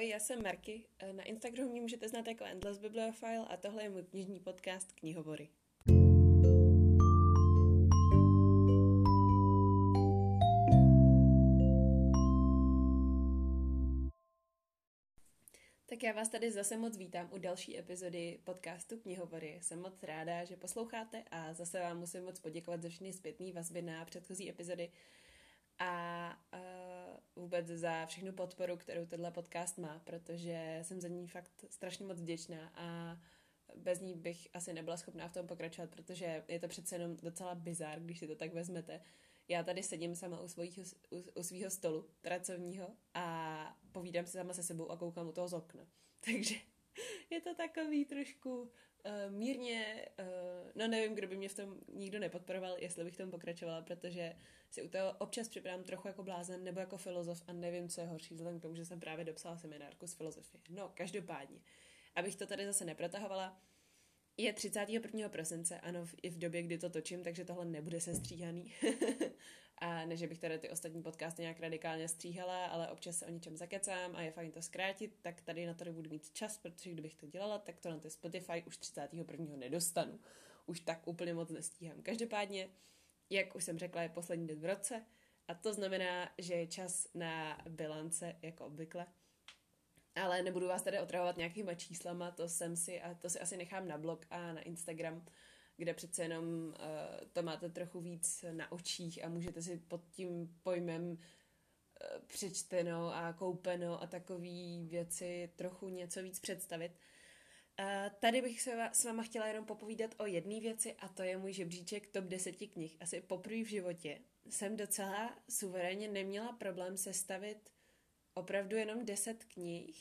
Ahoj, já jsem Merky. Na Instagramu mě můžete znát jako EndlessBibliophile a tohle je můj knižní podcast Knihovory. Tak já vás tady zase moc vítám u další epizody podcastu Knihovory. Jsem moc ráda, že posloucháte a zase vám musím moc poděkovat za všechny zpětné vazby na předchozí epizody a vůbec za všechnu podporu, kterou tenhle podcast má, protože jsem za ní fakt strašně moc vděčná a bez ní bych asi nebyla schopná v tom pokračovat, protože je to přece jenom docela bizár, když si to tak vezmete. Já tady sedím sama u svýho stolu pracovního a povídám si sama se sebou a koukám u toho z okna. Takže je to takový trošku mírně, no nevím, kdo by mě v tom nikdo nepodporoval, jestli bych tomu pokračovala, protože si u toho občas připadám trochu jako blázen nebo jako filozof a nevím, co je horší, vzhledem k tomu, že jsem právě dopsala seminárku z filozofie. No, každopádně, abych to tady zase neprotahovala, je 31. prosince, ano, i v době, kdy to točím, takže tohle nebude sestříhaný. A ne, že bych tady ty ostatní podcasty nějak radikálně stříhala, ale občas se o něčem zakecám a je fajn to zkrátit, tak tady na to budu mít čas, protože kdybych to dělala, tak to na ty Spotify už 31. nedostanu. Už tak úplně moc nestíhám. Každopádně, jak už jsem řekla, je poslední den v roce a to znamená, že je čas na bilance, jako obvykle. Ale nebudu vás tady otravovat nějakýma číslama, to si asi nechám na blog a na Instagram, kde přece jenom to máte trochu víc na očích a můžete si pod tím pojmem přečteno a koupeno a takové věci trochu něco víc představit. Tady bych se s váma chtěla jenom popovídat o jedné věci a to je můj žebříček top 10 knih. Asi poprvé v životě jsem docela suverénně neměla problém sestavit opravdu jenom 10 knih,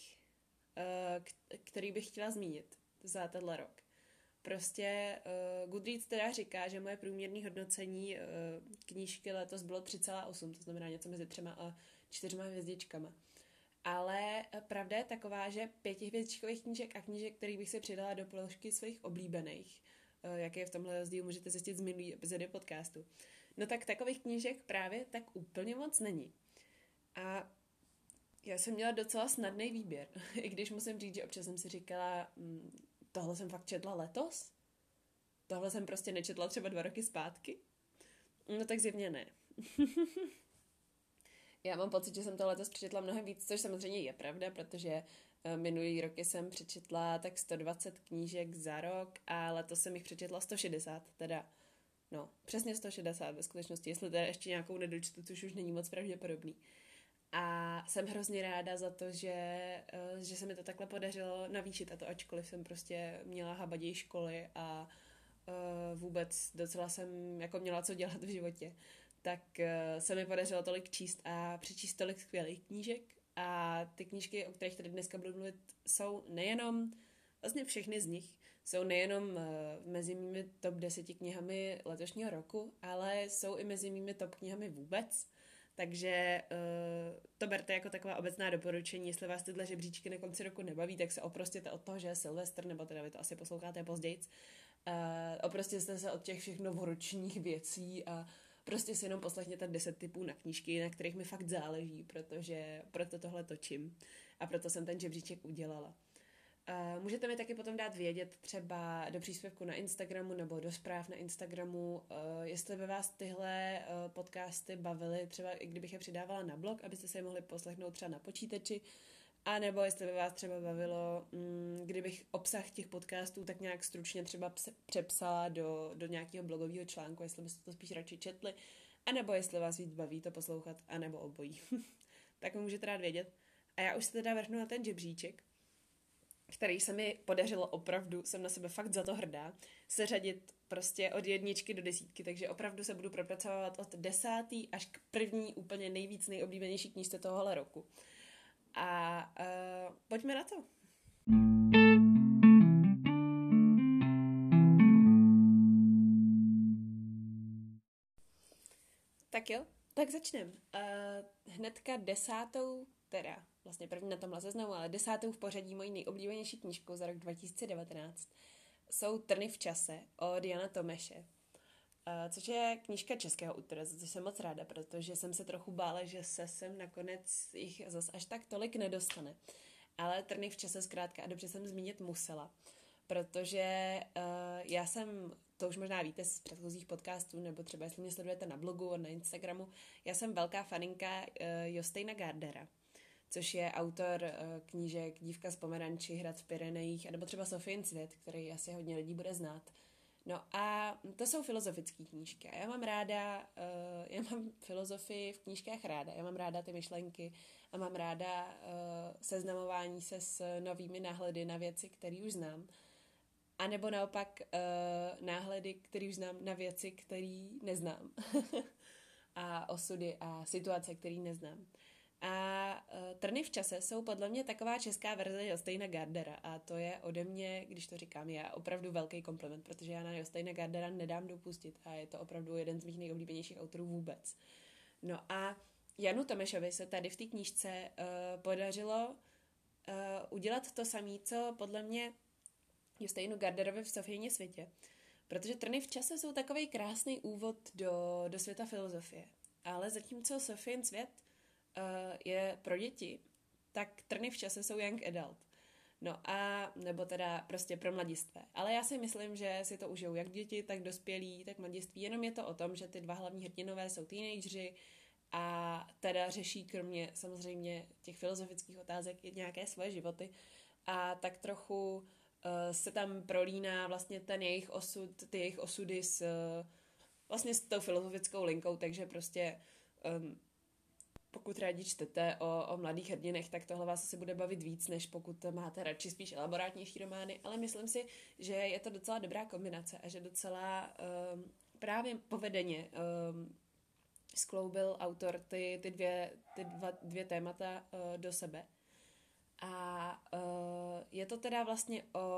který bych chtěla zmínit za tenhle rok. Prostě Goodreads teda říká, že moje průměrné hodnocení knížky letos bylo 3,8, to znamená něco mezi 3 a 4 hvězdičkama. Ale pravda je taková, že 5hvězdičkových knížek a knížek, kterých bych se přidala do položky svých oblíbených, jaké je v tomhle rozdíl, můžete zjistit z minulý epizody podcastu. No tak takových knížek právě tak úplně moc není. A já jsem měla docela snadný výběr, i když musím říct, že občas jsem si říkala, tohle jsem fakt četla letos? Tohle jsem prostě nečetla třeba 2 roky zpátky? No tak zjevně ne. Já mám pocit, že jsem to letos přečetla mnohem víc, což samozřejmě je pravda, protože minulý roky jsem přečetla tak 120 knížek za rok a letos jsem jich přečetla 160, teda no, přesně 160 ve skutečnosti, jestli teda ještě nějakou nedočtu, což už není moc pravděpodobný. A jsem hrozně ráda za to, že se mi to takhle podařilo navýšit a to ačkoliv jsem prostě měla habaděj školy a vůbec docela jsem jako měla co dělat v životě, tak se mi podařilo tolik číst a přečíst tolik skvělých knížek a ty knížky, o kterých tady dneska budu mluvit, jsou nejenom, vlastně všechny z nich, jsou nejenom mezi mými top 10 knihami letošního roku, ale jsou i mezi mými top knihami vůbec. Takže to berte jako taková obecná doporučení, jestli vás tyhle žebříčky na konci roku nebaví, tak se oprostěte od toho, že je Silvestr, nebo teda vy to asi posloucháte pozdějc. Oprostěte se od těch všech novoročních věcí a prostě si jenom poslechněte 10 tipů na knížky, na kterých mi fakt záleží, protože proto tohle točím a proto jsem ten žebříček udělala. Můžete mi taky potom dát vědět třeba do příspěvku na Instagramu nebo do zpráv na Instagramu, jestli by vás tyhle podcasty bavily, třeba i kdybych je přidávala na blog, abyste se je mohli poslechnout třeba na počítači, anebo jestli by vás třeba bavilo, kdybych obsah těch podcastů tak nějak stručně třeba přepsala do nějakého blogového článku, jestli byste to spíš radši četli, anebo jestli vás víc baví to poslouchat, anebo obojí. Tak mi můžete rád vědět. A já už se teda vrhnu na ten žebříček, který se mi podařilo opravdu, jsem na sebe fakt za to hrdá, seřadit prostě od 1 do 10, takže opravdu se budu propracovat od 10. až k 1. úplně nejvíc nejoblíbenější knížce tohohle roku. A pojďme na to. Tak jo, tak začneme. Hnedka 10. teda vlastně první na tomhle seznamu, ale 10. v pořadí mojí nejoblíbenější knížkou za rok 2019 jsou Trny v čase od Jana Tomeše, což je knížka českého autora, za což jsem moc ráda, protože jsem se trochu bála, že se sem nakonec jich zas až tak tolik nedostane. ale Trny v čase zkrátka a dobře jsem zmínit musela, protože já jsem, to už možná víte z předchozích podcastů, nebo třeba jestli mě sledujete na blogu, na Instagramu, já jsem velká faninka Josteina Gaardera, což je autor knížek Dívka z Pomeranči, Hrad v Pirenejích, nebo třeba Sofiin svět, který asi hodně lidí bude znát. No a to jsou filozofické knížky. Já mám filozofii v knížkách ráda. Já mám ráda ty myšlenky a mám ráda seznamování se s novými náhledy na věci, které už znám. A nebo naopak náhledy, které už znám na věci, které neznám. A osudy a situace, které neznám. A Trny v čase jsou podle mě taková česká verze Josteina Gaardera a to je ode mě, když to říkám, je opravdu velký kompliment, protože já na Josteina Gaardera nedám dopustit a je to opravdu jeden z mých nejoblíbenějších autorů vůbec. No a Janu Tomešovi se tady v té knížce podařilo udělat to samé, co podle mě Josteinu Gaarderovi v Sofíně světě, protože Trny v čase jsou takový krásný úvod do světa filozofie, ale zatímco Sofiin svět je pro děti, tak Trny v čase jsou young adult. No a, nebo teda prostě pro mladistvé. Ale já si myslím, že si to užijou jak děti, tak dospělí, tak mladiství. Jenom je to o tom, že ty dva hlavní hrdinové jsou teenageři a teda řeší kromě samozřejmě těch filozofických otázek i nějaké svoje životy. A tak trochu se tam prolíná vlastně ten jejich osud, ty jejich osudy vlastně s tou filozofickou linkou, takže prostě pokud rádi čtete o mladých hrdinech, tak tohle vás asi bude bavit víc, než pokud máte radši spíš elaborátnější romány, ale myslím si, že je to docela dobrá kombinace a že docela právě povedeně skloubil autor ty dvě témata do sebe. A je to teda vlastně o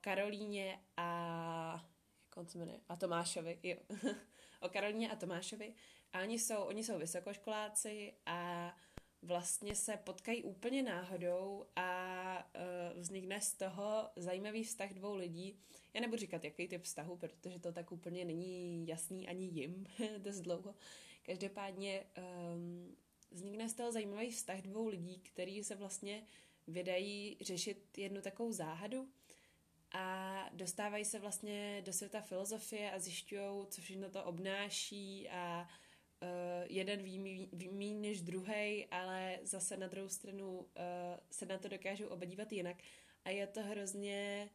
Karolíně a Tomášovi. Jo. O Karolíně a Tomášovi. A oni jsou vysokoškoláci a vlastně se potkají úplně náhodou a vznikne z toho zajímavý vztah dvou lidí. Já nebudu říkat, jaký typ vztahu, protože to tak úplně není jasný ani jim dost dlouho. Každopádně vznikne z toho zajímavý vztah dvou lidí, kteří se vlastně vydají řešit jednu takovou záhadu a dostávají se vlastně do světa filozofie a zjišťují, co všechno to obnáší a jeden ví míň než druhej, ale zase na druhou stranu se na to dokážou oba dívat jinak. A je to hrozně,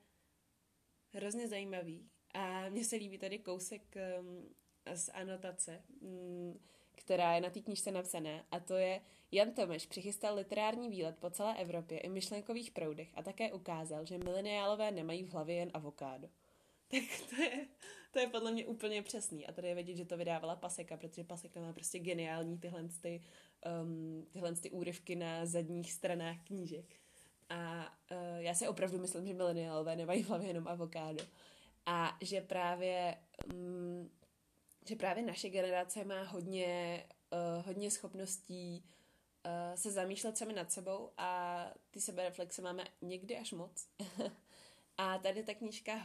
hrozně zajímavý. A mně se líbí tady kousek z anotace, která je na té knížce napsaná. A to je, Jan Tomeš přichystal literární výlet po celé Evropě i myšlenkových proudech a také ukázal, že mileniálové nemají v hlavě jen avokádo. Tak to je podle mě úplně přesný. A tady je vidět, že to vydávala Paseka, protože Paseka má prostě geniální tyhle úryvky na zadních stranách knížek. A já si opravdu myslím, že mileniálové nemají v hlavě jenom avokádo. A že právě naše generace má hodně schopností se zamýšlet sami nad sebou a ty sebereflexe máme někdy až moc. A tady ta knížka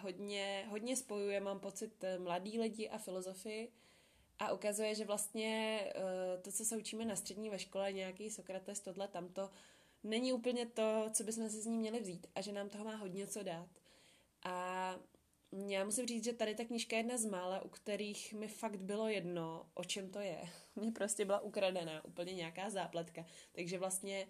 hodně spojuje, mám pocit, mladý lidi a filozofii a ukazuje, že vlastně to, co se učíme na střední ve škole, nějaký Sokrates, tohle, tamto, není úplně to, co bychom si z ní měli vzít a že nám toho má hodně co dát. A já musím říct, že tady ta knížka je jedna z mála, u kterých mi fakt bylo jedno, o čem to je. Mně prostě byla ukradená úplně nějaká zápletka, takže vlastně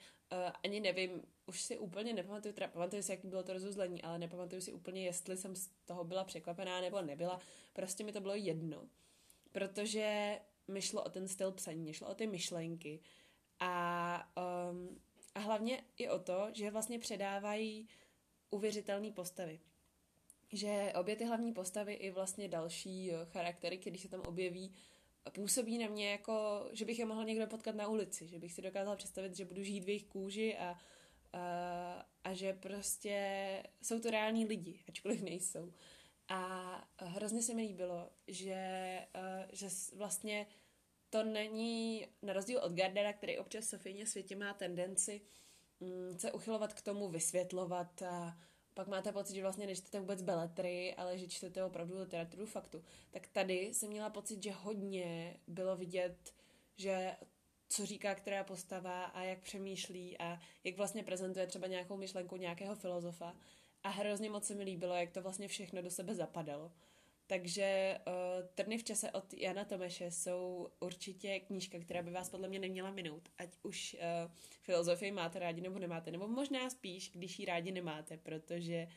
ani nevím, už si úplně nepamatuju, pamatuju si, jaký bylo to rozuzlení, ale nepamatuju si úplně, jestli jsem z toho byla překvapená nebo nebyla. Prostě mi to bylo jedno, protože mi šlo o ten styl psaní, mi šlo o ty myšlenky a hlavně i o to, že vlastně předávají uvěřitelné postavy. Že obě ty hlavní postavy i vlastně další charaktery, když se tam objeví, působí na mě jako, že bych je mohla někdo potkat na ulici, že bych si dokázala představit, že budu žít v jejich kůži a že prostě jsou to reální lidi, ačkoliv nejsou. A hrozně se mi líbilo, že vlastně to není, na rozdíl od Gaardera, který občas v Sofiině světě má tendenci se uchylovat k tomu, vysvětlovat a pak máte pocit, že vlastně nečtete vůbec beletry, ale že čtete opravdu literaturu faktu. Tak tady jsem měla pocit, že hodně bylo vidět, že co říká která postava a jak přemýšlí a jak vlastně prezentuje třeba nějakou myšlenku nějakého filozofa. A hrozně moc se mi líbilo, jak to vlastně všechno do sebe zapadalo. Takže Trny v čase od Jana Tomeše jsou určitě knížka, která by vás podle mě neměla minout. Ať už filozofii máte rádi nebo nemáte. Nebo možná spíš, když ji rádi nemáte, protože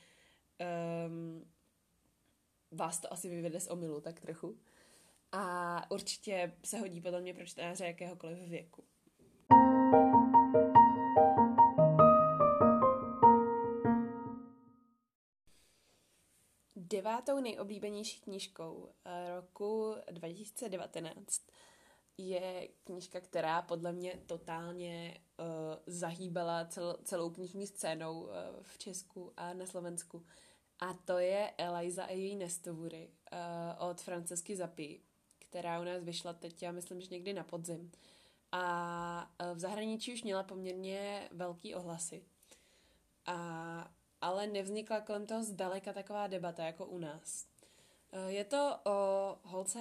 vás to asi vyvede z omylu tak trochu. A určitě se hodí podle mě pro čtenáře jakéhokoliv věku. Devátou nejoblíbenější knížkou roku 2019 je knížka, která podle mě totálně zahýbala celou knižní scénou v Česku a na Slovensku. A to je Eliza a její nestvůry od Francesky Zappii, která u nás vyšla teď, já myslím, že někdy na podzim. A v zahraničí už měla poměrně velký ohlasy. Ale nevznikla kolem toho zdaleka taková debata jako u nás. Je to o holce,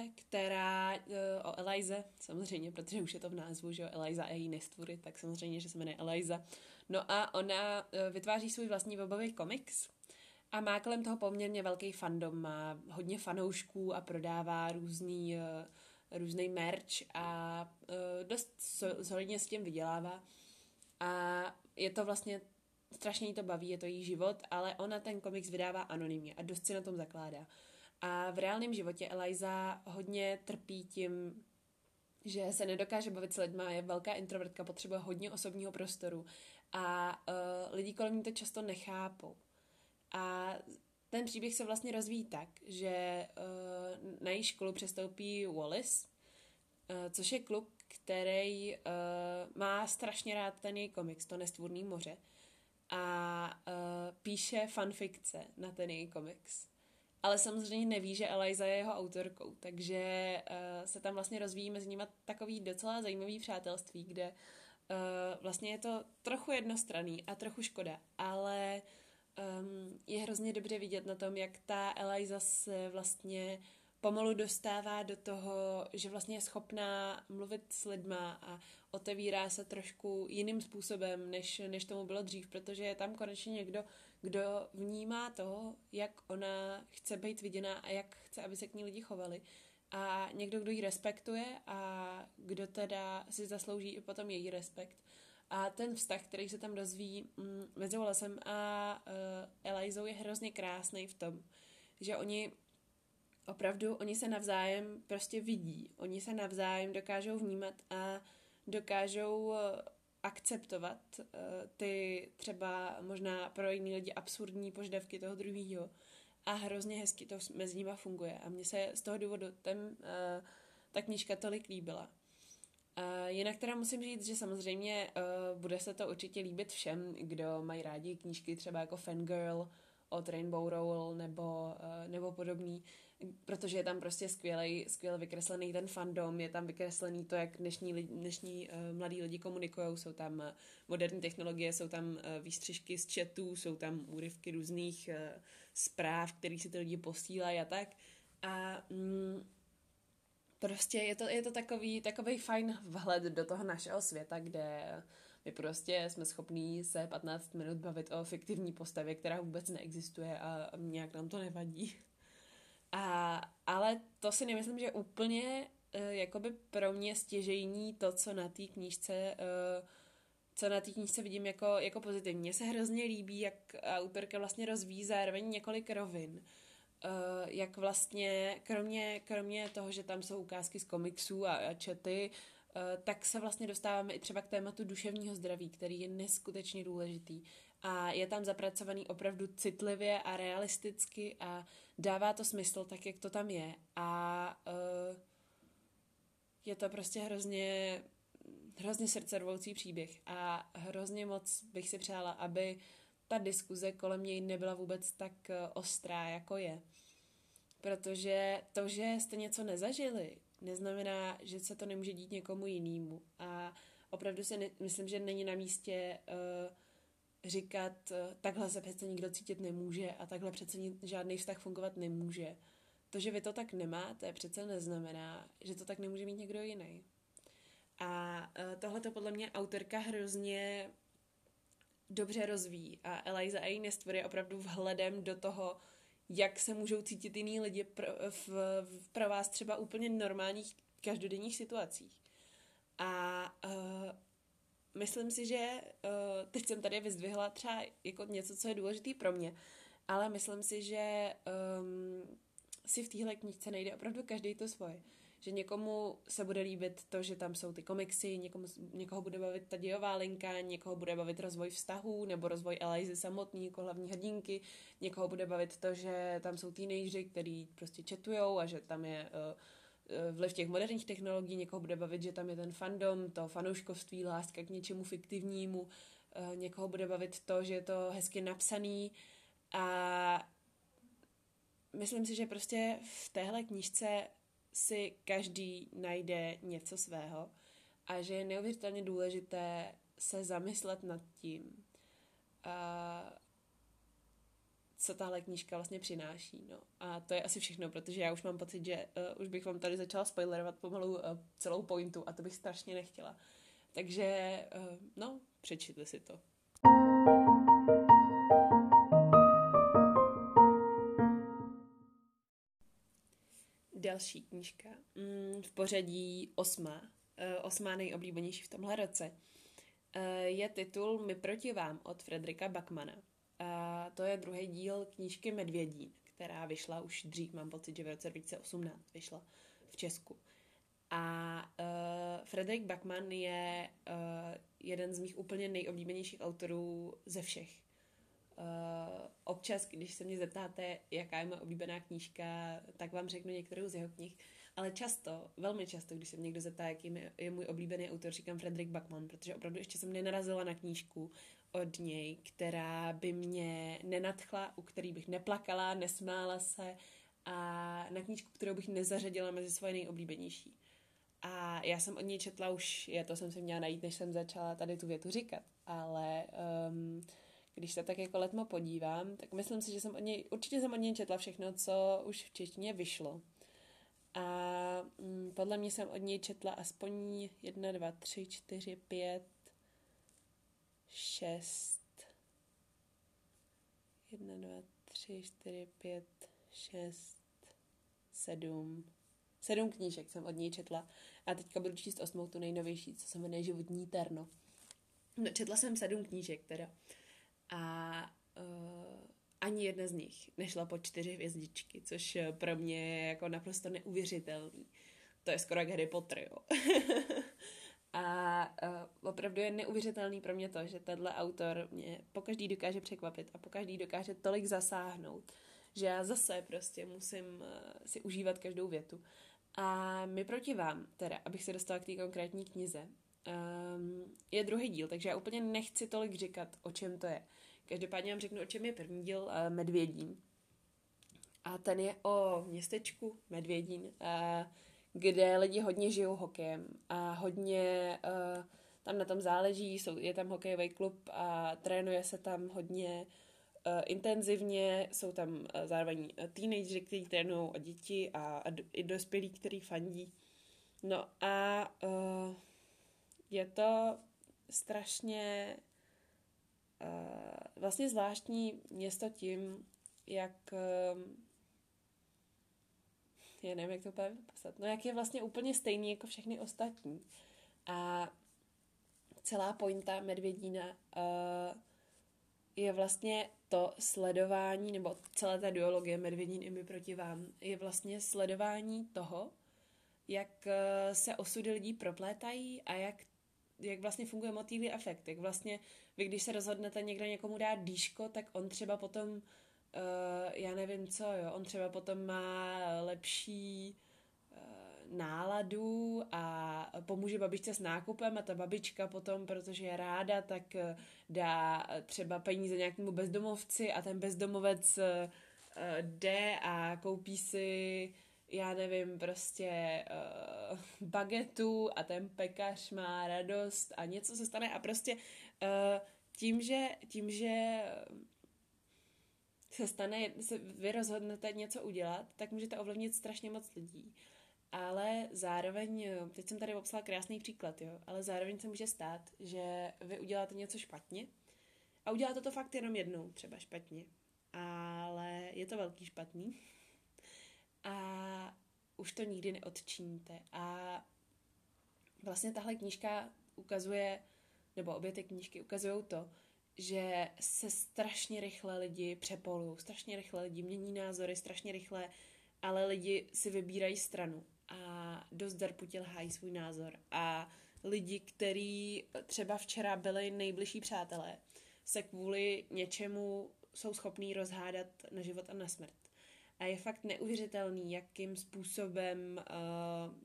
o Elize, samozřejmě, protože už je to v názvu, že Eliza a její nestvůry, tak samozřejmě, že se jmenuje Eliza. No a ona vytváří svůj vlastní webový komiks a má kolem toho poměrně velký fandom, má hodně fanoušků a prodává různý merch a dost solidně s tím vydělává. A je to vlastně strašně jí to baví, je to její život, ale ona ten komiks vydává anonymně a dost si na tom zakládá. A v reálném životě Eliza hodně trpí tím, že se nedokáže bavit s lidma, je velká introvertka, potřebuje hodně osobního prostoru a lidi kolem ní to často nechápou. A ten příběh se vlastně rozvíjí tak, že na její školu přestoupí Wallace, což je kluk, který má strašně rád ten její komiks, to Nestvůrný moře, a píše fanfikce na ten její komiks. Ale samozřejmě neví, že Eliza je jeho autorkou, takže se tam vlastně rozvíjí mezi nimi takový docela zajímavý přátelství, kde vlastně je to trochu jednostranný a trochu škoda, ale je hrozně dobře vidět na tom, jak ta Eliza se vlastně pomalu dostává do toho, že vlastně je schopná mluvit s lidma a otevírá se trošku jiným způsobem, než tomu bylo dřív, protože je tam konečně někdo, kdo vnímá to, jak ona chce být viděná a jak chce, aby se k ní lidi chovali. A někdo, kdo ji respektuje a kdo teda si zaslouží i potom její respekt. A ten vztah, který se tam rozvíjí mezi Wallaceem a Elizou, je hrozně krásný v tom, že oni se navzájem prostě vidí. Oni se navzájem dokážou vnímat a dokážou akceptovat ty třeba možná pro jiný lidi absurdní požadavky toho druhého. A hrozně hezky to mezi nima funguje. A mně se z toho důvodu ta knížka tolik líbila. Jinak teda musím říct, že samozřejmě bude se to určitě líbit všem, kdo mají rádi knížky třeba jako Fangirl od Rainbow Rowell nebo podobný, protože je tam prostě skvěle vykreslený ten fandom, je tam vykreslený to, jak dnešní mladí lidi komunikujou, jsou tam moderní technologie, jsou tam výstřižky z chatů, jsou tam úryvky různých zpráv, které si ty lidi posílají a tak. A prostě je to takovej fajn vhled do toho našeho světa, kde my prostě jsme schopní se 15 minut bavit o fiktivní postavě, která vůbec neexistuje a nějak nám to nevadí. Ale to si nemyslím, že úplně jakoby pro mě stěžejní to, co na té knížce vidím jako pozitivní. Mně se hrozně líbí, jak autorka vlastně rozvíjí zároveň několik rovin. Jak vlastně, kromě toho, že tam jsou ukázky z komiksů a čety, tak se vlastně dostáváme i třeba k tématu duševního zdraví, který je neskutečně důležitý. A je tam zapracovaný opravdu citlivě a realisticky a dává to smysl tak, jak to tam je. A je to prostě hrozně, hrozně srdcervoucí příběh. A hrozně moc bych si přála, aby ta diskuze kolem něj nebyla vůbec tak ostrá, jako je. Protože to, že jste něco nezažili, neznamená, že se to nemůže dít někomu jinému. A opravdu myslím, že není na místě říkat, takhle se přece nikdo cítit nemůže a takhle přece žádný vztah fungovat nemůže. To, že vy to tak nemáte, přece neznamená, že to tak nemůže mít někdo jiný. A tohle to podle mě autorka hrozně dobře rozvíjí. A Eliza a její nestvůry je opravdu vhledem do toho, jak se můžou cítit jiní lidi pro vás třeba úplně normálních každodenních situacích. A myslím si, že teď jsem tady vyzdvihla třeba jako něco, co je důležitý pro mě, ale myslím si, že si v téhle knížce najde opravdu každý to svoje. Že někomu se bude líbit to, že tam jsou ty komiksy, někoho bude bavit ta dějová linka, někoho bude bavit rozvoj vztahů nebo rozvoj Elizy samotný jako hlavní hrdinky, někoho bude bavit to, že tam jsou teenageři, který prostě chatujou a že tam je vliv těch moderních technologií, někoho bude bavit, že tam je ten fandom, to fanouškovství, láska k něčemu fiktivnímu, někoho bude bavit to, že je to hezky napsaný a myslím si, že prostě v téhle knížce si každý najde něco svého a že je neuvěřitelně důležité se zamyslet nad tím, co tahle knížka vlastně přináší. No. A to je asi všechno, protože já už mám pocit, že už bych vám tady začala spoilerovat pomalu celou pointu a to bych strašně nechtěla. Takže přečtěte si to. Další knížka, v pořadí 8. 8. nejoblíbenější v tomhle roce, je titul My proti vám od Fredrika Backmana. To je druhý díl knížky Medvědín, která vyšla už dřív, mám pocit, že v roce 2018 vyšla v Česku. A Fredrik Backman je jeden z mých úplně nejoblíbenějších autorů ze všech. Občas, když se mě zeptáte, jaká je moje oblíbená knížka, tak vám řeknu některou z jeho knih, ale často, velmi často, když se mě někdo zeptá, jaký je můj oblíbený autor, říkám Fredrik Backman, protože opravdu ještě jsem nenarazila na knížku od něj, která by mě nenadchla, u který bych neplakala, nesmála se a na knížku, kterou bych nezařadila mezi svoje nejoblíbenější. A já jsem od něj četla už, to jsem se měla najít, než jsem začala tady tu větu říkat, ale když se tak jako letmo podívám, tak myslím si, že určitě jsem od něj četla všechno, co už v češtině vyšlo. A podle mě jsem od něj četla aspoň 1, 2, 3, 4, 5, 6, 1, 2, 3, 4, 5, 6, 7 knížek jsem od něj četla. A teďka budu číst 8, tu nejnovější, co se jmenuje Životní terno. No, četla jsem 7 knížek teda. A ani jedna z nich nešla po 4 hvězdičky, což pro mě je jako naprosto neuvěřitelný. To je skoro jak Harry Potter, jo. A opravdu je neuvěřitelný pro mě to, že tenhle autor mě pokaždý dokáže překvapit a pokaždý dokáže tolik zasáhnout, že já zase prostě musím si užívat každou větu. A My proti vám, teda, abych se dostala k té konkrétní knize, je druhý díl, takže já úplně nechci tolik říkat, o čem to je. Každopádně vám řeknu, o čem je první díl Medvědín. A ten je o městečku Medvědín, kde lidi hodně žijou hokejem a hodně tam na tom záleží, je tam hokejový klub a trénuje se tam hodně intenzivně, jsou tam zároveň teenageři, kteří trénují a děti a i dospělí, kteří fandí. No a je to strašně vlastně zvláštní město tím, jak já nevím, jak to úplně vypasat. No jak je vlastně úplně stejný jako všechny ostatní. A celá pointa Medvědína je vlastně to sledování, nebo celá ta duologie Medvědín i My proti vám, je vlastně sledování toho, jak se osudy lidí proplétají a jak vlastně funguje motivy efekt. Jak vlastně vy, když se rozhodnete někdo někomu dát dýško, tak on třeba potom, já nevím co, jo, on třeba potom má lepší náladu a pomůže babičce s nákupem a ta babička potom, protože je ráda, tak dá třeba peníze nějakému bezdomovci a ten bezdomovec jde a koupí si já nevím, prostě bagetu a ten pekař má radost a něco se stane a prostě tím, že se vy rozhodnete něco udělat, tak můžete ovlivnit strašně moc lidí. Ale zároveň, teď jsem tady popsala krásný příklad, jo, ale zároveň se může stát, že vy uděláte něco špatně a uděláte to fakt jenom jednou, třeba špatně, ale je to velký špatný a už to nikdy neodčiníte. A vlastně tahle knížka ukazuje, nebo obě ty knížky ukazují to, že se strašně rychle lidi přepolují, strašně rychle lidi mění názory, strašně rychle, ale lidi si vybírají stranu a dost zarputil hájí svůj názor. A lidi, kteří třeba včera byli nejbližší přátelé, se kvůli něčemu jsou schopní rozhádat na život a na smrt. A je fakt neuvěřitelný, jakým způsobem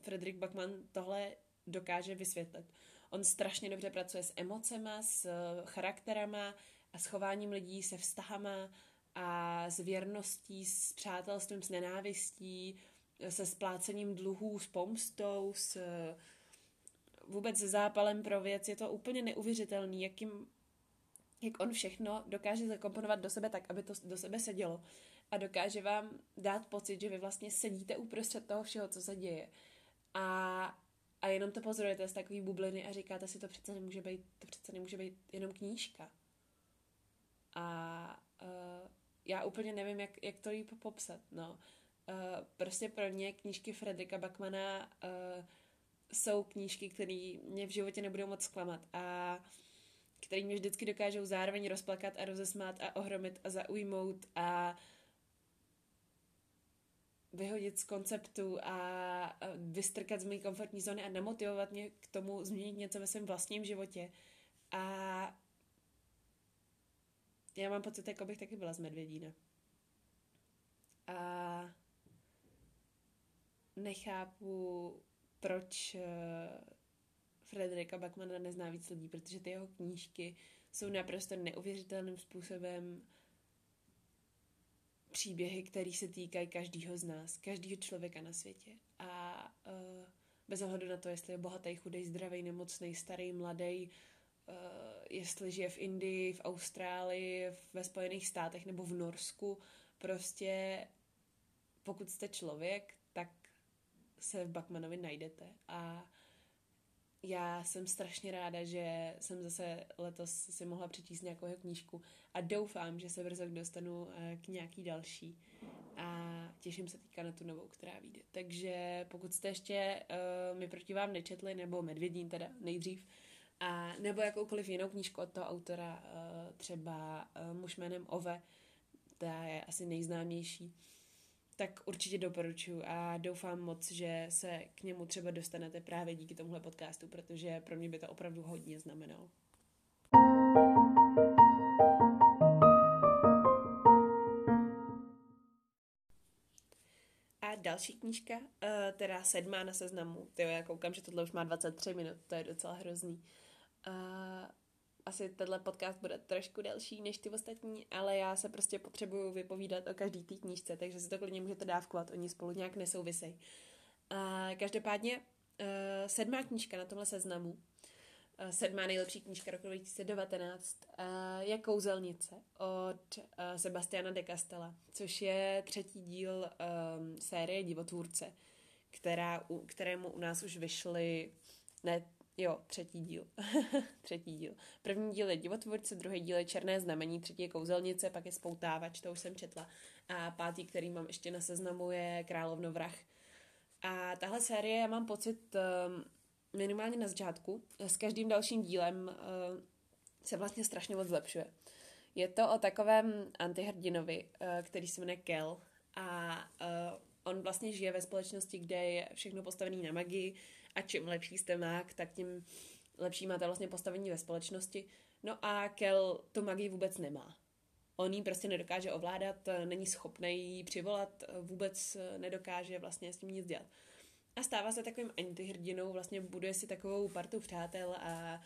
Fredrik Backman tohle dokáže vysvětlit. On strašně dobře pracuje s emocema, s charakterama a s chováním lidí, se vztahama a s věrností, s přátelstvím, s nenávistí, se splácením dluhů, s pomstou, vůbec se zápalem pro věc. Je to úplně neuvěřitelný, jak on všechno dokáže zakomponovat do sebe tak, aby to do sebe sedělo. A dokáže vám dát pocit, že vy vlastně sedíte uprostřed toho všeho, co se děje. A jenom to pozorujete z takový bubliny a říkáte si, to přece nemůže být jenom knížka. A já úplně nevím, jak to jí popsat. No. Prostě pro mě knížky Fredrika Backmana jsou knížky, které mě v životě nebudou moc zklamat a které mě vždycky dokážou zároveň rozplakat a rozesmát a ohromit a zaujmout a vyhodit z konceptu a vystrkat z mé komfortní zóny a namotivovat mě k tomu změnit něco ve svém vlastním životě. A já mám pocit, jako bych taky byla z Medvědína. A nechápu, proč Fredrika Backmana nezná víc lidí, protože ty jeho knížky jsou naprosto neuvěřitelným způsobem příběhy, které se týkají každého z nás, každého člověka na světě. A bez ohledu na to, jestli je bohatý, chudej, zdravý, nemocný, starý, mladý, jestli žije v Indii, v Austrálii, ve Spojených státech nebo v Norsku, prostě pokud jste člověk, tak se v Backmanovi najdete. A já jsem strašně ráda, že jsem zase letos si mohla přečíst nějakou knížku a doufám, že se brzo dostanu k nějaký další a těším se teďka na tu novou, která vyjde. Takže pokud jste ještě My proti vám nečetli, nebo Medvědín teda nejdřív, a nebo jakoukoliv jinou knížku od toho autora, třeba Muž jménem Ove, ta je asi nejznámější, tak určitě doporučuji a doufám moc, že se k němu třeba dostanete právě díky tomuhle podcastu, protože pro mě by to opravdu hodně znamenalo. A další knížka, teda 7. na seznamu. Já koukám, že tohle už má 23 minut, to je docela hrozný. Asi tenhle podcast bude trošku delší než ty ostatní, ale já se prostě potřebuju vypovídat o každý té knížce, takže si to klidně můžete dávkovat, oni spolu nějak nesouvisejí. Každopádně 7. knížka na tomhle seznamu, 7. nejlepší knížka roku 2019, je Kouzelnice od Sebastiana de Castella, což je 3. díl série Divotvůrce, kterému u nás už vyšly, ne, jo, 3. díl. 3. díl. 1. díl je Divotvůrce, 2. díl je Černé znamení, 3. je Kouzelnice, pak je Spoutávač, to už jsem četla. A 5. který mám ještě na seznamu, je Královno vrah. A tahle série, já mám pocit, minimálně na začátku, s každým dalším dílem se vlastně strašně moc zlepšuje. Je to o takovém antihrdinovi, který se jmenuje Kel. A on vlastně žije ve společnosti, kde je všechno postavené na magii, a čím lepší jste mák, tak tím lepší máte vlastně postavení ve společnosti. No a Kel tu magii vůbec nemá. On ji prostě nedokáže ovládat, není schopný ji přivolat, vůbec nedokáže vlastně s tím nic dělat. A stává se takovým antihrdinou, vlastně buduje si takovou partu přátel a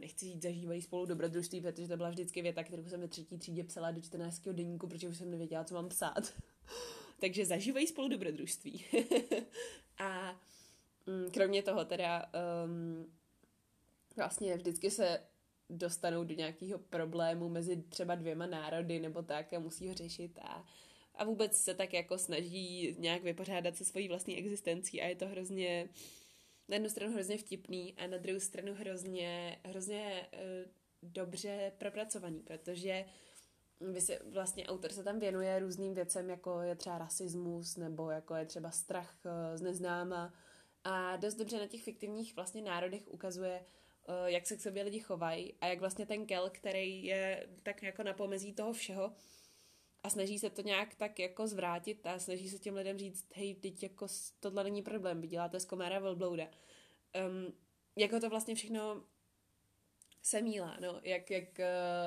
nechci říct, zažívají spolu dobrodružství, protože to byla vždycky věta, kterou jsem ve 3. třídě psala do 14. deníku, protože už jsem nevěděla, co mám psát. Takže zažívají spolu dobrodružství. A kromě toho teda vlastně vždycky se dostanou do nějakého problému mezi třeba 2 národy nebo tak a musí ho řešit a a vůbec se tak jako snaží nějak vypořádat se svojí vlastní existencí a je to hrozně, na jednu stranu hrozně vtipný a na druhou stranu hrozně dobře propracovaný, protože vlastně autor se tam věnuje různým věcem, jako je třeba rasismus nebo jako je třeba strach z neznáma a dost dobře na těch fiktivních vlastně národech ukazuje, jak se k sobě lidi chovají a jak vlastně ten Kel, který je tak jako na pomezí toho všeho a snaží se to nějak tak jako zvrátit a snaží se těm lidem říct, hej, teď jako tohle není problém, vy děláte z komára velblouda. Jako to vlastně všechno se mílá, no, jak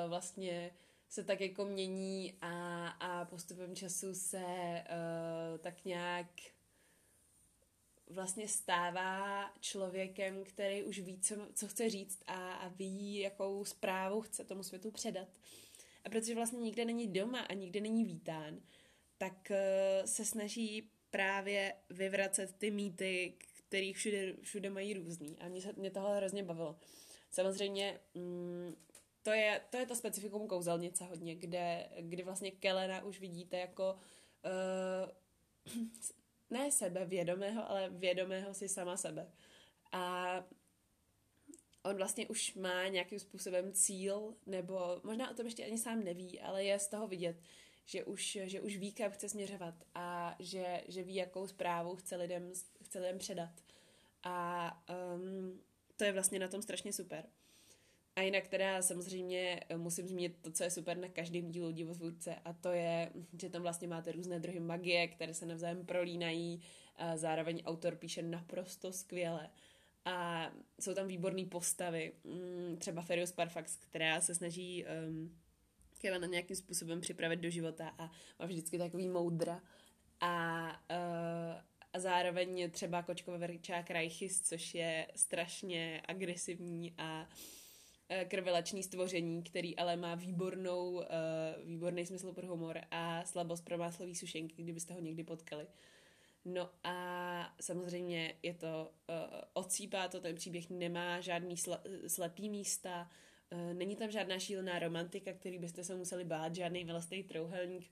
vlastně se tak jako mění a postupem času se tak nějak vlastně stává člověkem, který už ví, co chce říct a ví, jakou zprávu chce tomu světu předat. A protože vlastně nikde není doma a nikde není vítán, tak se snaží právě vyvracet ty mýty, kterých všude mají různý. A mě tohle hrozně bavilo. Samozřejmě to je to specifikum Kouzelnice hodně, kdy vlastně Kellera už vidíte jako ne sebevědomého, ale vědomého si sama sebe. A on vlastně už má nějakým způsobem cíl, nebo možná o tom ještě ani sám neví, ale je z toho vidět, že už ví, kam chce směřovat a že ví, jakou zprávu chce lidem předat. A to je vlastně na tom strašně super. A jinak teda samozřejmě musím zmínit to, co je super na každém dílu Divotvůrce, a to je, že tam vlastně máte různé druhy magie, které se navzájem prolínají, a zároveň autor píše naprosto skvěle. A jsou tam výborné postavy, třeba Ferius Parfax, která se snaží Kelana nějakým způsobem připravit do života a má vždycky takový moudra. A zároveň třeba kočkové verčák Rajchis, což je strašně agresivní a krvelační stvoření, který ale má výborný smysl pro humor a slabost pro máslový sušenky, kdybyste ho někdy potkali. No a samozřejmě je to odsýpá to, ten příběh nemá žádný slepý místa, není tam žádná šílená romantika, který byste se museli bát, žádný velestej trouhelník,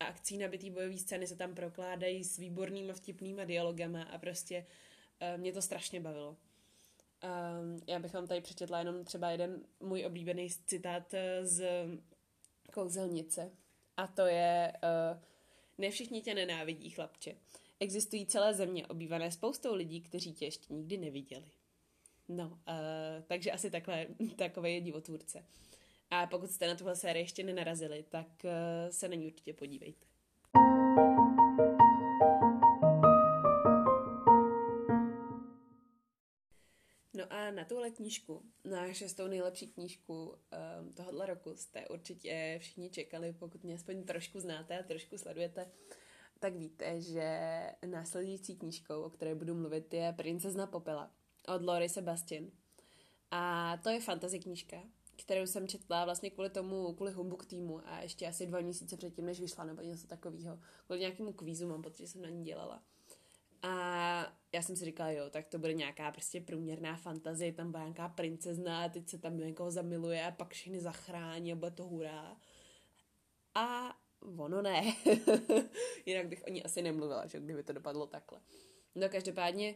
akcí nabitý bojový scény se tam prokládají s výbornýma vtipnýma dialogama a prostě mě to strašně bavilo. Já bych vám tady přečetla jenom třeba jeden můj oblíbený citát z Kouzelnice a to je ne všichni tě nenávidí, chlapče. Existují celé země obývané spoustou lidí, kteří tě ještě nikdy neviděli. No, takže asi takovej je Divotvůrce. A pokud jste na tuhle sérii ještě nenarazili, tak se na ní určitě podívejte. No a na tuhle knížku, na 6. nejlepší knížku tohoto roku jste určitě všichni čekali, pokud mě aspoň trošku znáte a trošku sledujete, tak víte, že následující knížkou, o které budu mluvit, je Princezna Popela od Laury Sebastian. A to je fantasy knížka, kterou jsem četla vlastně kvůli HUMBUG týmu a ještě asi 2 měsíce předtím, než vyšla, nebo něco takového, kvůli nějakému kvízu mám, protože jsem na ní dělala. A já jsem si říkala, jo, tak to bude nějaká prostě průměrná fantazie, tam bude nějaká princezna a teď se tam někoho zamiluje a pak všichni zachrání a bude to hurá. A ono ne. Jinak bych o ní asi nemluvila, že kdyby to dopadlo takhle. No každopádně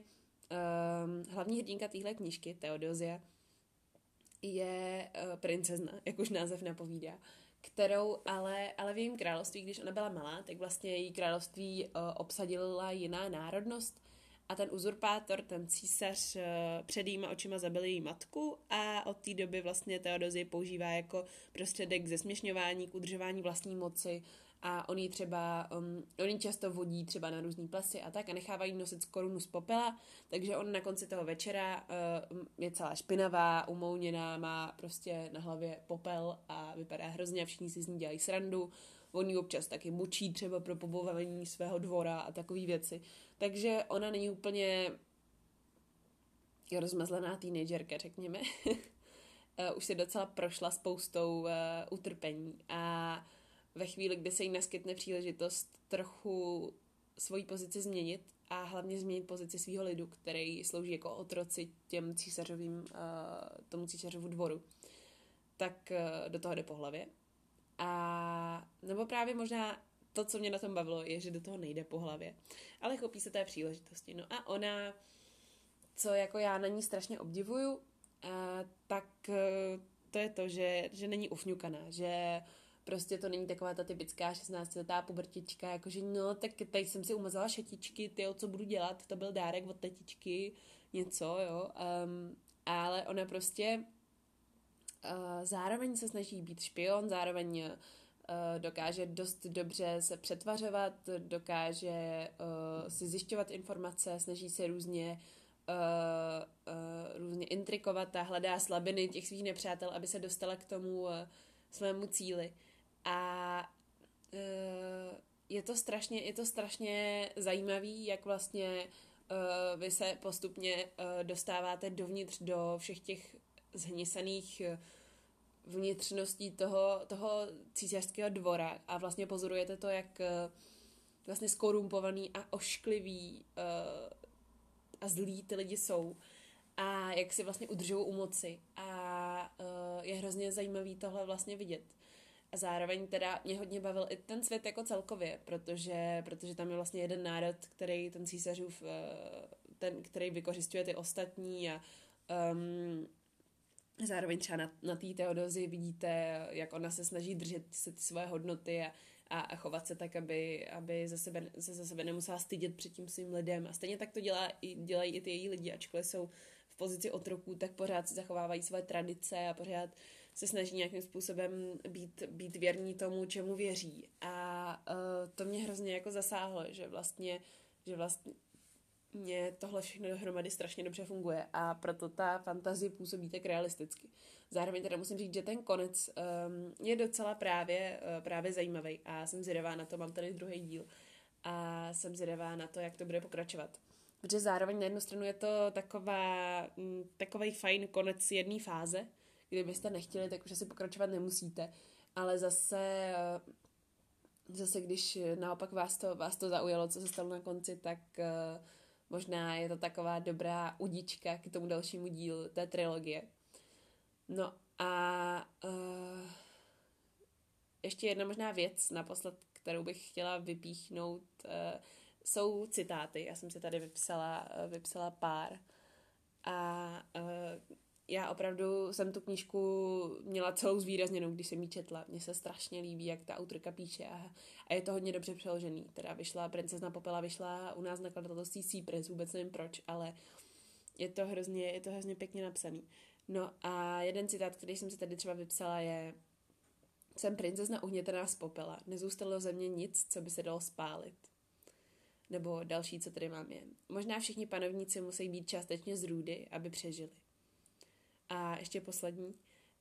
hlavní hrdinka téhle knížky, Theodosia, je princezna, jak už název napovídá, kterou ale v jejím království, když ona byla malá, tak vlastně její království obsadila jiná národnost a ten uzurpátor, ten císař před jejíma očima zabil její matku a od té doby vlastně Theodosie používá jako prostředek k zesměšňování, k udržování vlastní moci a on ji třeba, často vodí třeba na různý plesy a tak a nechává jí nosit korunu z popela, takže on na konci toho večera je celá špinavá, umouněná, má prostě na hlavě popel a vypadá hrozně a všichni si z ní dělají srandu. On ji občas taky mučí třeba pro pobavení svého dvora a takové věci. Takže ona není úplně rozmazlená teenagerka, řekněme. Už se docela prošla spoustou utrpení a ve chvíli, kdy se jí naskytne příležitost trochu svoji pozici změnit a hlavně změnit pozici svého lidu, který slouží jako otroci tomu císařovu dvoru, tak do toho jde po hlavě. A nebo právě možná to, co mě na tom bavilo, je, že do toho nejde po hlavě. Ale chopí se té příležitosti. No a ona, co jako já na ní strašně obdivuju, tak to je to, že není ufňukaná, že prostě to není taková ta typická 16letá pubertička, jakože no, tak tady jsem si umazala šetičky, tyjo, co budu dělat, to byl dárek od tetičky, něco, jo. Ale ona prostě zároveň se snaží být špion, zároveň dokáže dost dobře se přetvařovat, dokáže si zjišťovat informace, snaží se různě intrikovat a hledá slabiny těch svých nepřátel, aby se dostala k tomu svému cíli. A je to strašně zajímavý, jak vlastně vy se postupně dostáváte dovnitř do všech těch zhnisených vnitřností toho císařského dvora a vlastně pozorujete to, jak vlastně skorumpovaný a ošklivý a zlí ty lidi jsou a jak si vlastně udržují u moci a je hrozně zajímavý tohle vlastně vidět. A zároveň teda mě hodně bavil i ten svět jako celkově, protože tam je vlastně jeden národ, který ten císařův, ten, který vykořisťuje ty ostatní a zároveň třeba na té Theodosii vidíte, jak ona se snaží držet se ty své hodnoty a chovat se tak, aby se za sebe nemusela stydět před tím svým lidem. A stejně tak to dělají i ty její lidi, ačkoliv jsou v pozici otroků, tak pořád si zachovávají své tradice a pořád se snaží nějakým způsobem být věrní tomu, čemu věří. A to mě hrozně jako zasáhlo, že vlastně mě tohle všechno dohromady strašně dobře funguje a proto ta fantazie působí tak realisticky. Zároveň teda musím říct, že ten konec je docela právě zajímavý a jsem zvědavá na to, mám tady druhý díl a jsem zvědavá na to, jak to bude pokračovat. Protože zároveň na jednu stranu je to takový fajn konec jedné fáze, kdybyste nechtěli, tak už asi pokračovat nemusíte, ale zase když naopak vás to zaujalo, co se stalo na konci, tak možná je to taková dobrá udička k tomu dalšímu dílu té trilogie. No a ještě jedna možná věc naposled, kterou bych chtěla vypíchnout, jsou citáty. Já jsem si tady vypsala pár. A já opravdu jsem tu knížku měla celou zvýrazněnou, když jsem ji četla. Mně se strašně líbí, jak ta autorka píše a je to hodně dobře přeložený. Teda vyšla Princezna Popela, vyšla u nás nakladatelství Sea, vůbec nevím proč, ale je to hrozně pěkně napsaný. No a jeden citát, který jsem si tady třeba vypsala, je: "Jsem princezna uhnětená z popela. Nezůstalo ze mě nic, co by se dalo spálit." Nebo další, co tady mám, je: "Možná všichni panovníci musí být částečně z růdy, aby přežili." A ještě poslední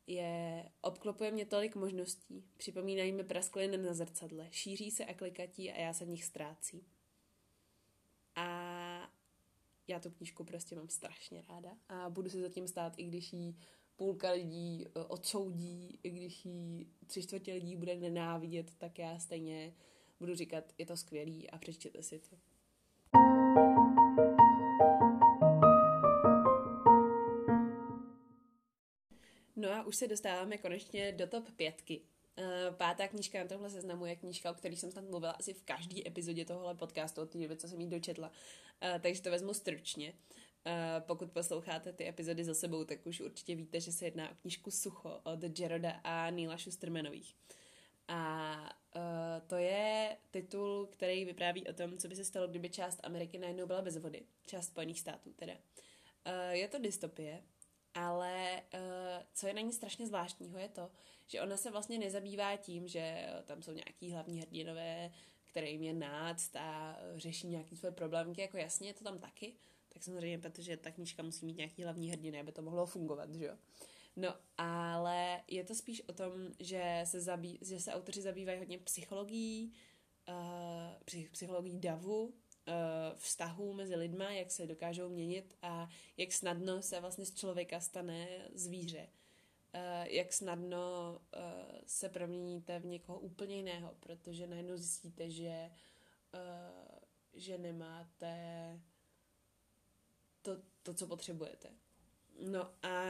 je: "Obklopuje mě tolik možností, připomínají mi praskliny na zrcadle, šíří se a klikatí a já se v nich ztrácím." A já tu knížku prostě mám strašně ráda a budu si zatím stát, i když jí půlka lidí odsoudí, i když jí 3/4 lidí bude nenávidět, tak já stejně budu říkat, je to skvělý a přečtěte si to. No a už se dostáváme konečně do top 5. Pátá knížka na tomhle seznamu je knížka, o které jsem snad mluvila asi v každý epizodě tohohle podcastu, od té doby, co jsem ji dočetla. Takže to vezmu stručně. Pokud posloucháte ty epizody za sebou, tak už určitě víte, že se jedná o knížku Sucho od Geroda a Neila Shustermanových. A to je titul, který vypráví o tom, co by se stalo, kdyby část Ameriky najednou byla bez vody. Část Spojených států teda. Je to dystopie, ale co je na ní strašně zvláštního, je to, že ona se vlastně nezabývá tím, že tam jsou nějaký hlavní hrdinové, které jim je náct a řeší nějaký své problémky, jako jasně, je to tam taky, tak samozřejmě, protože ta knížka musí mít nějaký hlavní hrdiny, aby to mohlo fungovat, že jo. No, ale je to spíš o tom, že se autoři zabývají hodně psychologií, psychologií davu, vztahů mezi lidma, jak se dokážou měnit a jak snadno se vlastně z člověka stane zvíře. Jak snadno se proměníte v někoho úplně jiného, protože najednou zjistíte, že nemáte to, co potřebujete. No a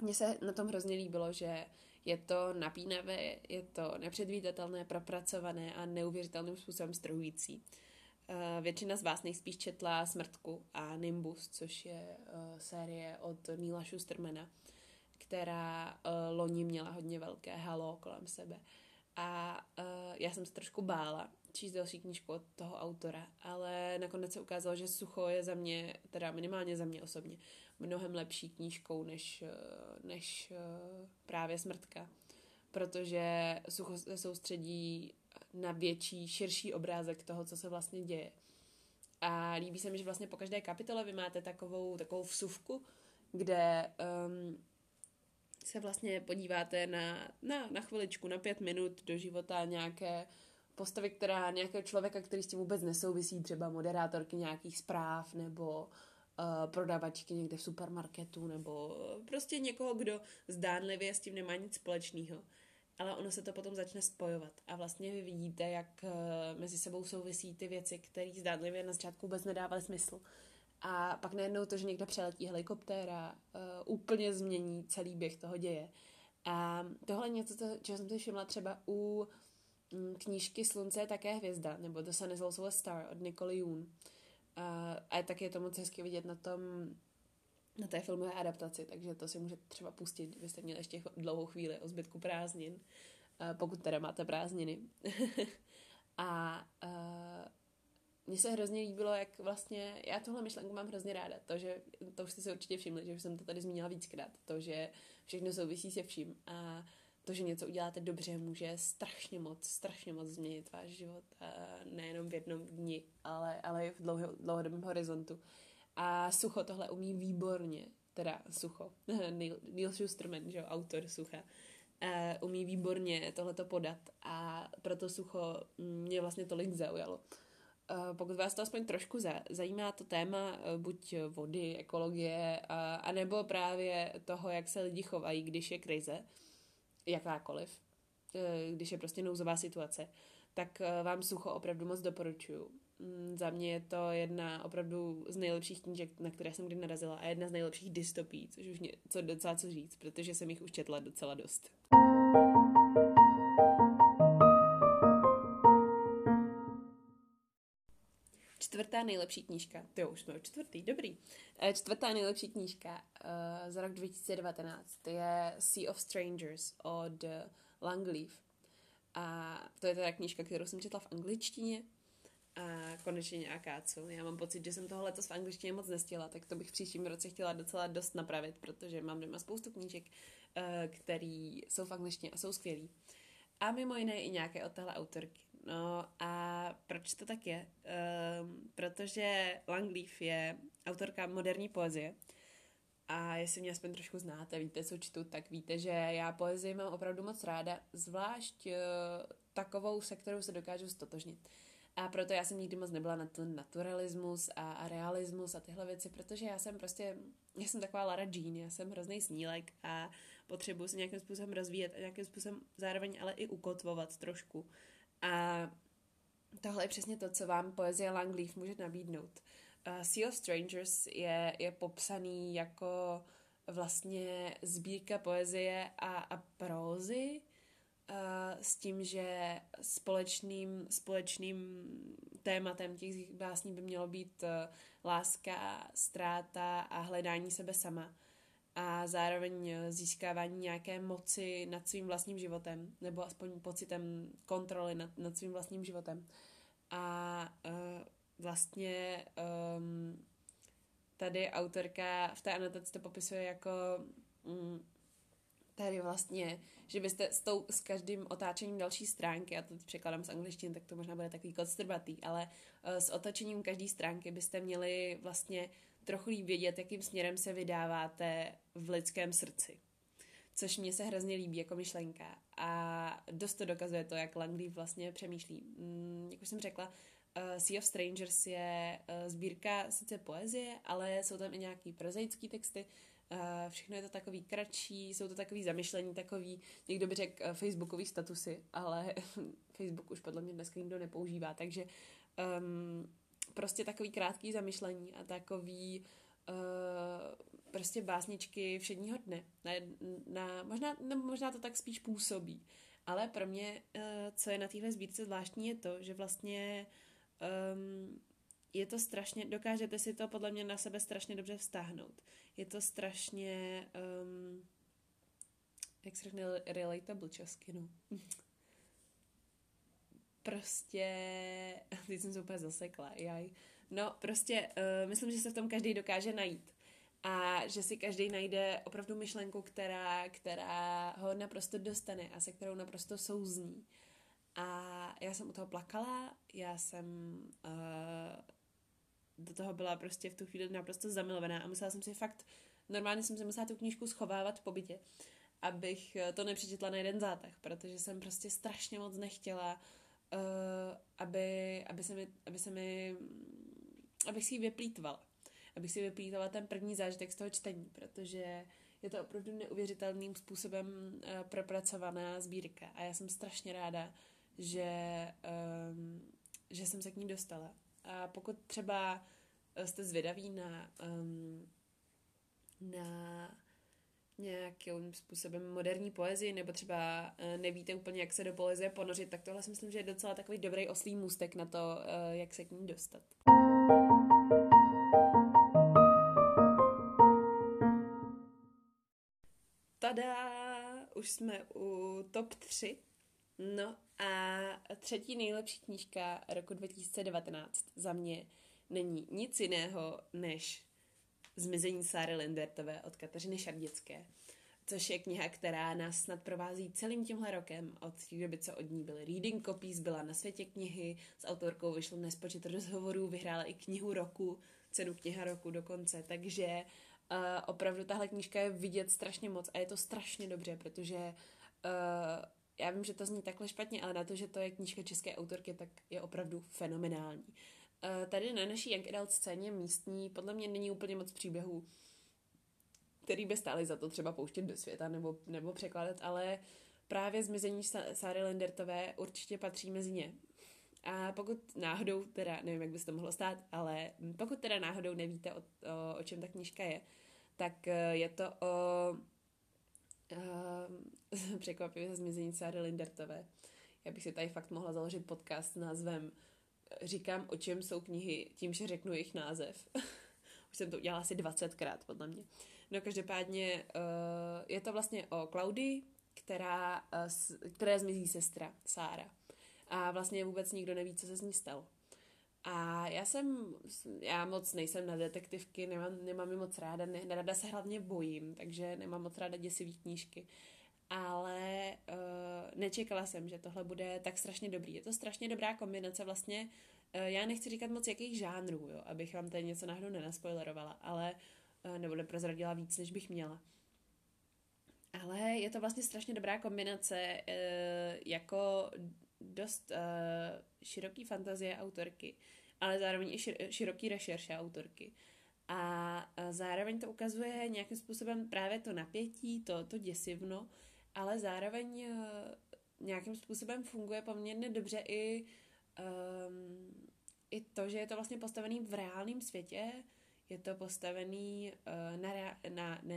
mně se na tom hrozně líbilo, že Je to napínavé, je to nepředvídatelné, propracované a neuvěřitelným způsobem strhující. Většina z vás nejspíš četla Smrtku a Nimbus, což je série od Neila Schustermana, která loni měla hodně velké halo kolem sebe. A já jsem se trošku bála číst další knížku od toho autora, ale nakonec se ukázalo, že Sucho je za mě, teda minimálně za mě osobně, mnohem lepší knížkou než právě Smrtka, protože Sucho se soustředí na větší, širší obrázek toho, co se vlastně děje. A líbí se mi, že vlastně po každé kapitole vy máte takovou vsuvku, kde se vlastně podíváte na chviličku, na 5 minut do života nějaké postavy, nějakého člověka, který s tím vůbec nesouvisí, třeba moderátorky nějakých zpráv nebo prodavačky někde v supermarketu nebo prostě někoho, kdo zdánlivě s tím nemá nic společného. Ale ono se to potom začne spojovat a vlastně vy vidíte, jak mezi sebou souvisí ty věci, které zdánlivě na začátku vůbec nedávaly smysl. A pak najednou to, že někde přeletí helikoptéra, úplně změní celý běh toho děje. A tohle je něco, čeho jsem si všimla třeba u knížky Slunce je také hvězda, nebo The Sun is also a Star od Nicole Yoon. A taky je to moc hezky vidět na té filmové adaptaci, takže to si můžete třeba pustit, kdybyste měli ještě dlouhou chvíli o zbytku prázdnin, pokud teda máte prázdniny. A mně se hrozně líbilo, jak vlastně, já tuhle myšlenku mám hrozně ráda, to už jste se určitě všimli, že už jsem to tady zmínila víckrát, to, že všechno souvisí se vším a to, že něco uděláte dobře, může strašně moc změnit váš život, a nejenom v jednom dni, ale i v dlouhodobém horizontu. A Sucho tohle umí výborně, teda Sucho, Neil Schusterman, že jo, autor Sucha, umí výborně tohleto podat a proto Sucho mě vlastně tolik zaujalo. Pokud vás to aspoň trošku zajímá to téma buď vody, ekologie, anebo právě toho, jak se lidi chovají, když je krize, jakákoliv, když je prostě nouzová situace, tak vám Sucho opravdu moc doporučuju. Za mě je to jedna opravdu z nejlepších knížek, na které jsem kdy narazila a jedna z nejlepších dystopií, což už něco docela co říct, protože jsem jich už četla docela dost. Čtvrtá nejlepší knížka, to už jsme o čtvrtý, dobrý. Čtvrtá nejlepší knížka za rok 2019 je Sea of Strangers od Lang Leav. A to je teda knížka, kterou jsem četla v angličtině a konečně nějaká co. Já mám pocit, že jsem tohle letos v angličtině moc nestihla, tak to bych v příštím roce chtěla docela dost napravit, protože mám doma spoustu knížek, který jsou v angličtině a jsou skvělý. A mimo jiné i nějaké od téhle autorky. No a proč to tak je? Protože Lang Leav je autorka moderní poezie a jestli mě aspoň trošku znáte, víte, co čtu, tak víte, že já poezii mám opravdu moc ráda, zvlášť takovou, se kterou se dokážu ztotožnit. A proto já jsem nikdy moc nebyla na ten naturalismus a realismus a tyhle věci, protože já jsem taková Lara Jean, já jsem hrozný snílek a potřebuji se nějakým způsobem rozvíjet a nějakým způsobem zároveň ale i ukotvovat trošku. A tohle je přesně to, co vám poezie Lang Leav může nabídnout. Sea of Strangers je popsaný jako vlastně sbírka poezie a prózy s tím, že společným tématem těch básní by mělo být láska, ztráta a hledání sebe sama. A zároveň získávání nějaké moci nad svým vlastním životem, nebo aspoň pocitem kontroly nad svým vlastním životem. A vlastně tady autorka v té anotaci to popisuje jako tady vlastně, že byste s každým otáčením další stránky, já to překladám z angličtiny, tak to možná bude takový kostrbatý, ale s otočením každé stránky byste měli vlastně trochu líp vědět, jakým směrem se vydáváte v lidském srdci. Což mě se hrozně líbí jako myšlenka. A dost to dokazuje to, jak Lang Leav vlastně přemýšlí. Jak už jsem řekla, Sea of Strangers je sbírka sice poezie, ale jsou tam i nějaký prozaické texty. Všechno je to takový kratší, jsou to takový zamyšlení, takový, někdo by řekl facebookový statusy, ale Facebook už podle mě dneska nikdo nepoužívá, takže prostě takový krátký zamyšlení a takový prostě básničky všedního dne. Možná to tak spíš působí. Ale pro mě, co je na téhle sbírce zvláštní, je to, že vlastně je to strašně, dokážete si to podle mě na sebe strašně dobře vztáhnout. Je to strašně, jak se řekne, relatable česky, no. Prostě, teď jsem se úplně zasekla, jaj. No, prostě, myslím, že se v tom každý dokáže najít. A že si každý najde opravdu myšlenku, která ho naprosto dostane a se kterou naprosto souzní. A já jsem u toho plakala, já jsem do toho byla prostě v tu chvíli naprosto zamilovaná a musela jsem si fakt, normálně jsem si musela tu knížku schovávat po bytě, abych to nepřečetla na jeden zátah, protože jsem prostě strašně moc nechtěla, abych si ji vyplýtvala. Abych si vyplýtala ten první zážitek z toho čtení, protože je to opravdu neuvěřitelným způsobem propracovaná sbírka. A já jsem strašně ráda, že jsem se k ní dostala. A pokud třeba jste zvědaví na nějakým způsobem moderní poezii, nebo třeba nevíte úplně, jak se do poezie ponořit, tak tohle si myslím, že je docela takový dobrý oslý můstek na to, jak se k ní dostat. Tada! Už jsme u top 3. No a třetí nejlepší knížka roku 2019 za mě není nic jiného než Zmizení Sáry Lendertové od Kateřiny Šardické, což je kniha, která nás snad provází celým tímhle rokem. Od té doby, co od ní byly reading copies, byla na světě knihy, s autorkou vyšlo nespočet rozhovorů, vyhrála i knihu roku, cenu kniha roku dokonce, takže opravdu tahle knížka je vidět strašně moc a je to strašně dobře, protože já vím, že to zní takhle špatně, ale na to, že to je knížka české autorky, tak je opravdu fenomenální. Tady na naší young adult scéně místní podle mě není úplně moc příběhů, který by stály za to třeba pouštět do světa nebo překládat, ale právě Zmizení Sáry Lendertové určitě patří mezi ně. A pokud náhodou, teda nevím, jak by se to mohlo stát, ale pokud teda náhodou nevíte, o čem ta knížka je, tak je to o překvapivě Zmizení Sáry Lendertové. Já bych si tady fakt mohla založit podcast s názvem Říkám, o čem jsou knihy, tím, že řeknu jejich název. Už jsem to udělala asi 20krát, podle mě. No každopádně je to vlastně o Klaudii, které zmizí sestra, Sára. A vlastně vůbec nikdo neví, co se s ní stalo. A já moc nejsem na detektivky, nemám ji moc ráda, nerada se hlavně bojím, takže nemám moc ráda děsivý knížky. Ale nečekala jsem, že tohle bude tak strašně dobrý. Je to strašně dobrá kombinace vlastně, já nechci říkat moc jakých žánrů, jo, abych vám tady něco náhodou nenaspoilerovala, ale nebo neprozradila víc, než bych měla. Ale je to vlastně strašně dobrá kombinace jako dost široký fantazie autorky, ale zároveň i široký rešerše autorky. A zároveň to ukazuje nějakým způsobem právě to napětí, to děsivno, ale zároveň nějakým způsobem funguje poměrně dobře i to, že je to vlastně postavený v reálném světě, je to postavený ne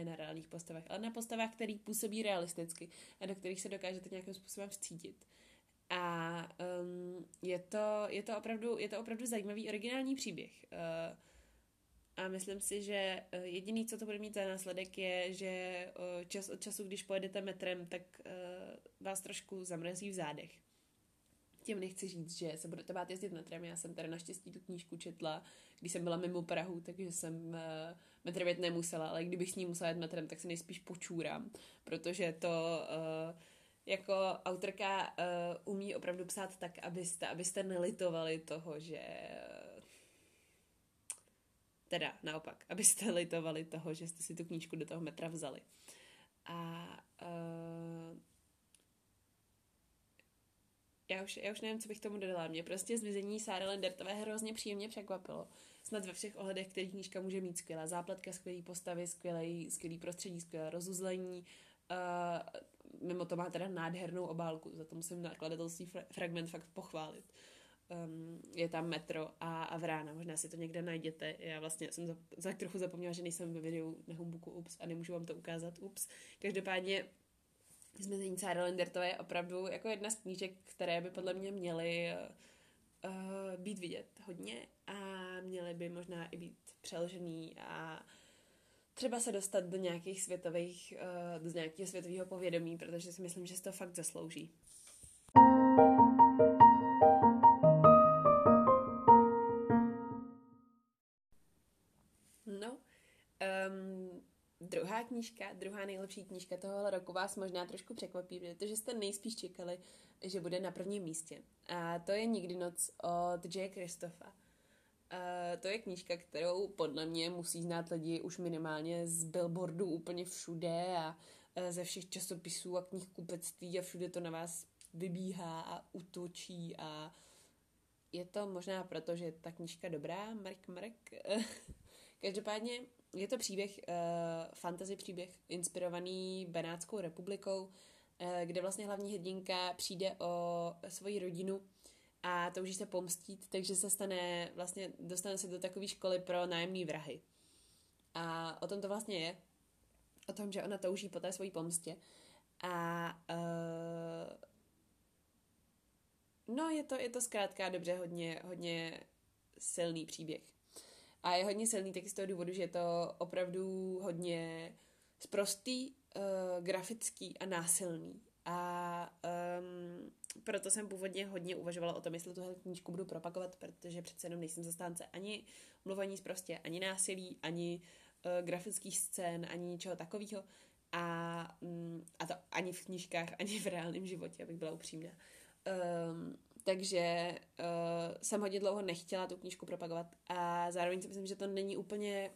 na reálných postavách, ale na postavách, které působí realisticky a do kterých se dokážete nějakým způsobem vcítit. A je to opravdu zajímavý originální příběh. A myslím si, že jediný, co to bude mít za následek, je, že čas od času, když pojedete metrem, tak vás trošku zamrazí v zádech. Tím nechci říct, že se budete bát jezdit metrem. Já jsem tady naštěstí tu knížku četla, když jsem byla mimo Prahu, takže jsem metrem jet nemusela, ale kdybych s ní musela jet metrem, tak se nejspíš počůrám, protože to jako autorka umí opravdu psát tak, abyste nelitovali toho, že... Teda naopak, abyste litovali toho, že jste si tu knížku do toho metra vzali. A já už nevím, co bych tomu dodala. Mě prostě Zmizení Sáry Lendertové hrozně příjemně překvapilo. Snad ve všech ohledech, který knížka může mít, skvělá zápletka, skvělý postavy, skvělý prostředí, skvělé rozuzlení. Mimo to má teda nádhernou obálku, za to musím nakladatelství Fragment fakt pochválit. je tam metro a Vrána, možná si to někde najděte. Já vlastně jsem trochu zapomněla, že nejsem ve videu na Humbuku, ups, a nemůžu vám to ukázat, ups. Každopádně Zmizení Sáry Lendertové je opravdu jako jedna z knížek, které by podle mě měly být vidět hodně a měly by možná i být přeložený a třeba se dostat do nějakých světových, do nějakého světového povědomí, protože si myslím, že si to fakt zaslouží. No, druhá nejlepší knížka tohohle roku vás možná trošku překvapí, protože jste nejspíš čekali, že bude na prvním místě. A to je Nikdy noc od J. Kristoffa. To je knížka, kterou podle mě musí znát lidi už minimálně z billboardů úplně všude a ze všech časopisů a knih kupectví a všude to na vás vybíhá a útočí a je to možná proto, že je ta knížka dobrá, mrk. Každopádně je to příběh, fantasy příběh inspirovaný Benátskou republikou, kde vlastně hlavní hrdinka přijde o svoji rodinu a touží se pomstít, takže se dostane se do takové školy pro nájemní vrahy. A o tom to vlastně je. O tom, že ona touží po té svojí pomstě. A je to zkrátka dobře hodně silný příběh. A je hodně silný taky z toho důvodu, že je to opravdu hodně sprostý, grafický a násilný. A proto jsem původně hodně uvažovala o tom, jestli tuhle knížku budu propagovat, protože přece jenom nejsem zastánce ani mluvení sprostě, ani násilí, ani grafických scén, ani ničeho takového. A to ani v knížkách, ani v reálném životě, abych byla upřímná. Takže jsem hodně dlouho nechtěla tu knížku propagovat a zároveň si myslím, že to není úplně,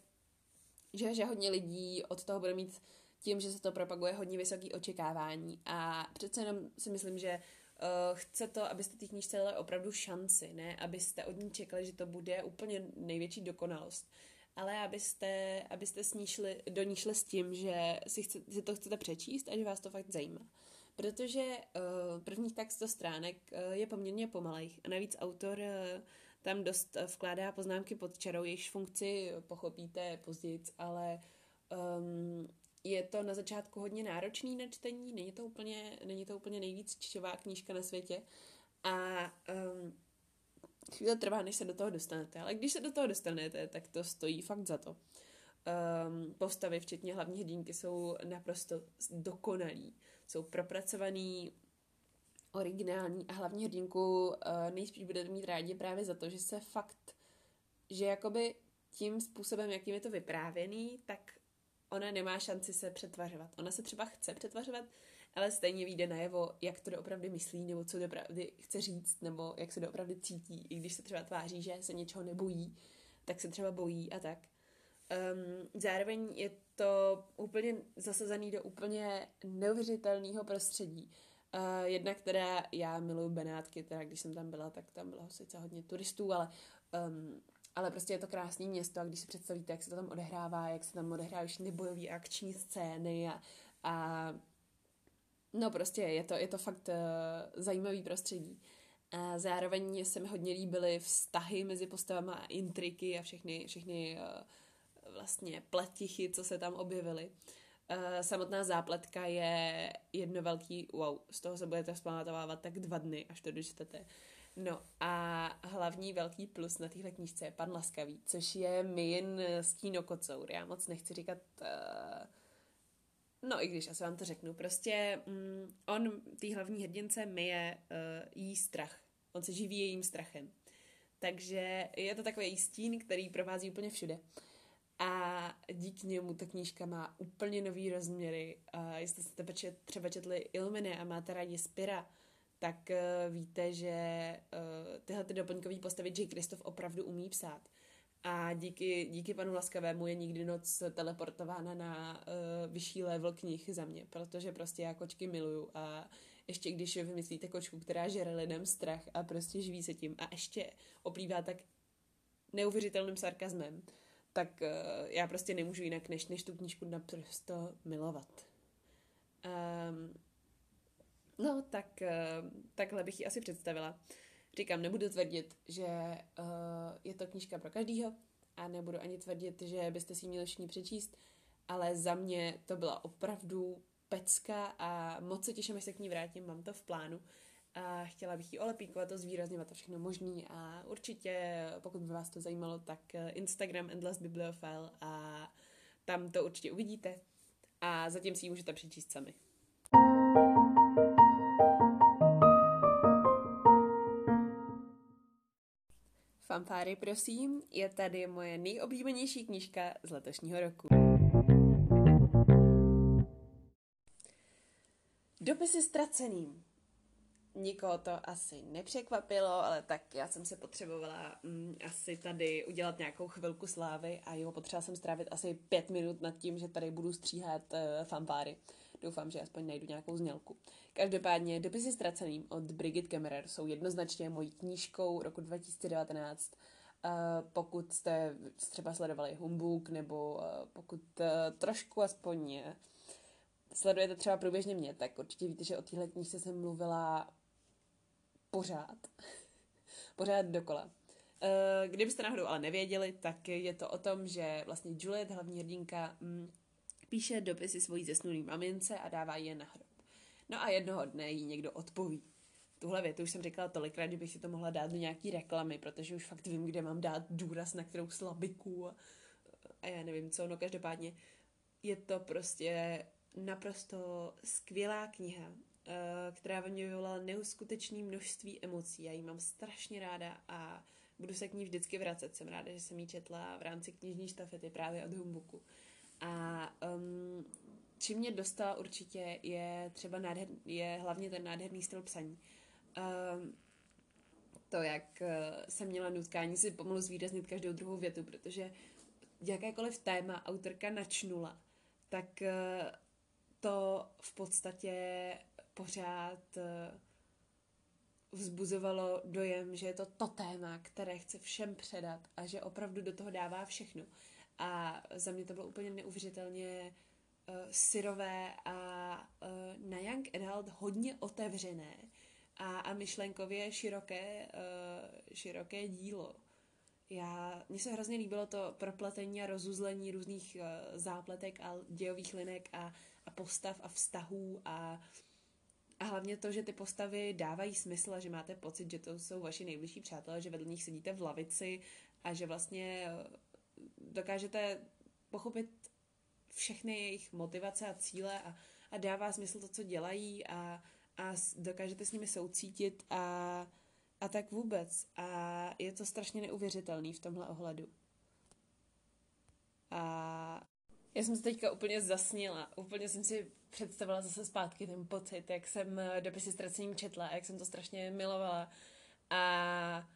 že hodně lidí od toho bude mít tím, že se to propaguje, hodně vysoký očekávání a přece jenom si myslím, že chce to, abyste té knížce dali opravdu šanci, ne? Abyste od ní čekali, že to bude úplně největší dokonalost, ale abyste do ní šli s tím, že si to chcete přečíst a že vás to fakt zajímá. Protože prvních tak 100 stránek je poměrně pomalejch a navíc autor tam dost vkládá poznámky pod čarou, jejichž funkci pochopíte později, ale je to na začátku hodně náročný na čtení, není to úplně nejvíc čtivá knížka na světě a chvíle trvá, než se do toho dostanete, ale když se do toho dostanete, tak to stojí fakt za to. Postavy, včetně hlavní hrdinky, jsou naprosto dokonalí. Jsou propracovaný, originální a hlavně hrdinku nejspíš budete mít rádi právě za to, že se fakt, že jakoby tím způsobem, jakým je to vyprávěný, tak ona nemá šanci se přetvařovat. Ona se třeba chce přetvařovat, ale stejně vyjde najevo, jak to doopravdy myslí, nebo co doopravdy chce říct, nebo jak se doopravdy cítí. I když se třeba tváří, že se něčeho nebojí, tak se třeba bojí a tak. Zároveň je to úplně zasazený do úplně neuvěřitelného prostředí. Jedna, která já miluji Benátky, teda když jsem tam byla, tak tam bylo sice hodně turistů, ale prostě je to krásné město a když si představíte, jak se to tam odehrává, jak se tam odehrávají bojové akční scény a no prostě je to fakt zajímavý prostředí. A zároveň se mi hodně líbily vztahy mezi postavama a intriky a všechny vlastně pletichy, co se tam objevily. Samotná zápletka je jedno velký wow, z toho se budete vzpamatovávat tak 2 dny, až to dočtete. No a hlavní velký plus na téhle knížce je pan Laskavý, což je Min Stínokocour. Já moc nechci říkat, no i když asi vám to řeknu, prostě on, té hlavní hrdince, myje jí strach. On se živí jejím strachem. Takže je to takový stín, který provází úplně všude. A díky němu ta knížka má úplně nový rozměry. Jestli jste třeba četli Ilmene a máte rádi Spira, tak víte, že tyhle doplňkové postavy J. Kristof opravdu umí psát. A díky panu Laskavému je Nikdy noc teleportována na vyšší level knih za mě, protože prostě já kočky miluju a ještě když vymyslíte kočku, která žere lidem strach a prostě živí se tím a ještě oplývá tak neuvěřitelným sarkazmem, tak já prostě nemůžu jinak, než tu knížku naprosto milovat. Takhle bych ji asi představila. Říkám, nebudu tvrdit, že je to knížka pro každýho a nebudu ani tvrdit, že byste si ji měli všichni přečíst, ale za mě to byla opravdu pecka a moc se těším, až se k ní vrátím, mám to v plánu a chtěla bych ji olepíkovat, zvýrazněvat a všechno možný a určitě, pokud by vás to zajímalo, tak Instagram EndlessBibliophile a tam to určitě uvidíte a zatím si ji můžete přečíst sami. Fanfáry, prosím, je tady moje nejoblíbenější knížka z letošního roku. Dopisy ztraceným. Nikoho to asi nepřekvapilo, ale tak já jsem se potřebovala asi tady udělat nějakou chvilku slávy a jo, potřeba jsem strávit asi 5 minut nad tím, že tady budu stříhat fanfáry. Doufám, že aspoň najdu nějakou znělku. Každopádně Dopisy ztraceným od Brigid Kemmerer jsou jednoznačně mojí knížkou roku 2019. Pokud jste třeba sledovali HUMBUG nebo pokud trošku aspoň sledujete třeba průběžně mě, tak určitě víte, že o téhle knížce jsem mluvila pořád dokola. Kdybyste náhodou ale nevěděli, tak je to o tom, že vlastně Juliet, hlavní hrdinka, píše dopisy svojí zesnulý mamince a dává je na hrob. No a jednoho dne jí někdo odpoví. Tuhle větu už jsem říkala tolikrát, že bych si to mohla dát do nějaký reklamy, protože už fakt vím, kde mám dát důraz, na kterou slabiku a já nevím co. No každopádně je to prostě naprosto skvělá kniha, která ve mně vyvolala neuskutečné množství emocí. Já ji mám strašně ráda a budu se k ní vždycky vracet. Jsem ráda, že jsem ji četla v rámci knižní štafety právě od HUMBUGu. A čím mě dostala určitě je třeba hlavně ten nádherný styl psaní. To, jak jsem měla nutkání si pomalu zvýraznit každou druhou větu, protože jakékoliv téma autorka načnula, tak to v podstatě pořád vzbuzovalo dojem, že je to téma, které chce všem předat a že opravdu do toho dává všechno. A za mě to bylo úplně neuvěřitelně syrové a na young adult hodně otevřené a myšlenkově široké dílo. Mně se hrozně líbilo to propletení a rozuzlení různých zápletek a dějových linek a postav a vztahů a hlavně to, že ty postavy dávají smysl a že máte pocit, že to jsou vaši nejbližší přátelé, že vedle nich sedíte v lavici a že vlastně dokážete pochopit všechny jejich motivace a cíle a dává smysl to, co dělají a dokážete s nimi soucítit a tak vůbec. A je to strašně neuvěřitelný v tomhle ohledu. A já jsem se teďka úplně zasněla. Úplně jsem si představila zase zpátky ten pocit, jak jsem Dopisy ztraceným četla a jak jsem to strašně milovala. A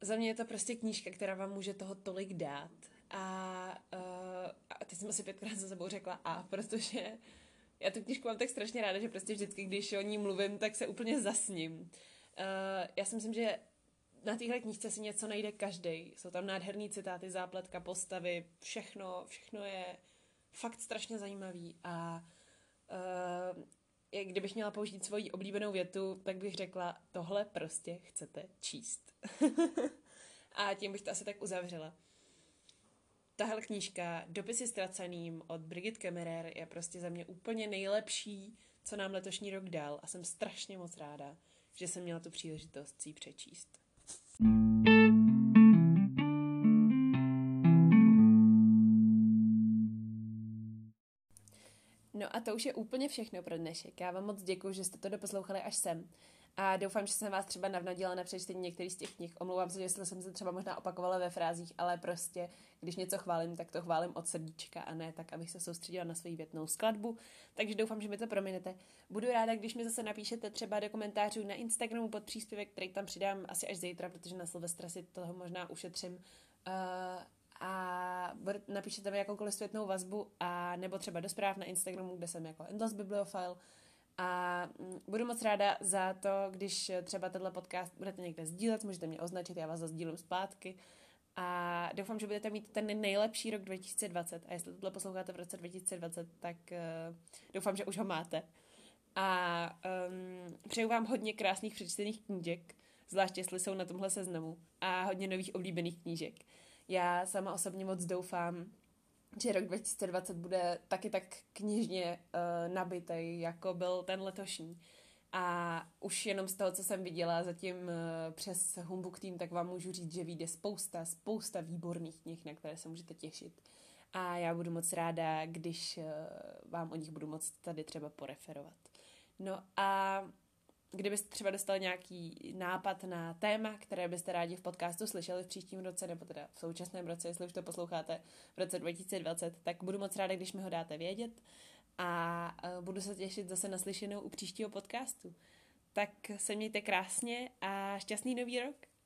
za mě je to prostě knížka, která vám může toho tolik dát. A teď jsem asi 5krát za sebou řekla protože já tu knížku mám tak strašně ráda, že prostě vždycky, když o ní mluvím, tak se úplně zasním. Já si myslím, že na téhle knížce si něco najde každej. Jsou tam nádherný citáty, zápletka, postavy, všechno je fakt strašně zajímavý. A kdybych měla použít svoji oblíbenou větu, tak bych řekla, tohle prostě chcete číst. A tím bych to asi tak uzavřela. Tahle knížka Dopisy ztraceným od Brigid Kemmerer je prostě za mě úplně nejlepší, co nám letošní rok dal a jsem strašně moc ráda, že jsem měla tu příležitost si ji přečíst. No a to už je úplně všechno pro dnešek. Já vám moc děkuji, že jste to doposlouchali až sem. A doufám, že jsem vás třeba navnadila na přečtení některých z těch knih. Omlouvám se, jestli jsem se třeba možná opakovala ve frázích, ale prostě, když něco chválím, tak to chválím od srdíčka a ne tak, abych se soustředila na svou větnou skladbu. Takže doufám, že mi to prominete. Budu ráda, když mi zase napíšete třeba do komentářů na Instagramu pod příspěvek, který tam přidám asi až zítra, protože na Silvestra si toho možná ušetřím. A napíšete mi jakoukoliv světnou vazbu, a nebo třeba do zpráv na Instagramu, kde jsem jako EndlessBibliophile. A budu moc ráda za to, když třeba tenhle podcast budete někde sdílet, můžete mě označit, já vás zasdílím zpátky. A doufám, že budete mít ten nejlepší rok 2020. A jestli tohle posloucháte v roce 2020, tak doufám, že už ho máte. A přeju vám hodně krásných přečtených knížek. zvlášť jestli jsou na tomhle seznamu, a hodně nových oblíbených knížek. Já sama osobně moc doufám, že rok 2020 bude taky tak knižně nabitej, jako byl ten letošní. A už jenom z toho, co jsem viděla zatím přes HUMBUG tým, tak vám můžu říct, že vyjde spousta výborných knih, na které se můžete těšit. A já budu moc ráda, když vám o nich budu moc tady třeba poreferovat. No a kdybyste třeba dostali nějaký nápad na téma, které byste rádi v podcastu slyšeli v příštím roce, nebo teda v současném roce, jestli už to posloucháte v roce 2020, tak budu moc ráda, když mi ho dáte vědět. A budu se těšit zase na slyšenou u příštího podcastu. Tak se mějte krásně a šťastný nový rok!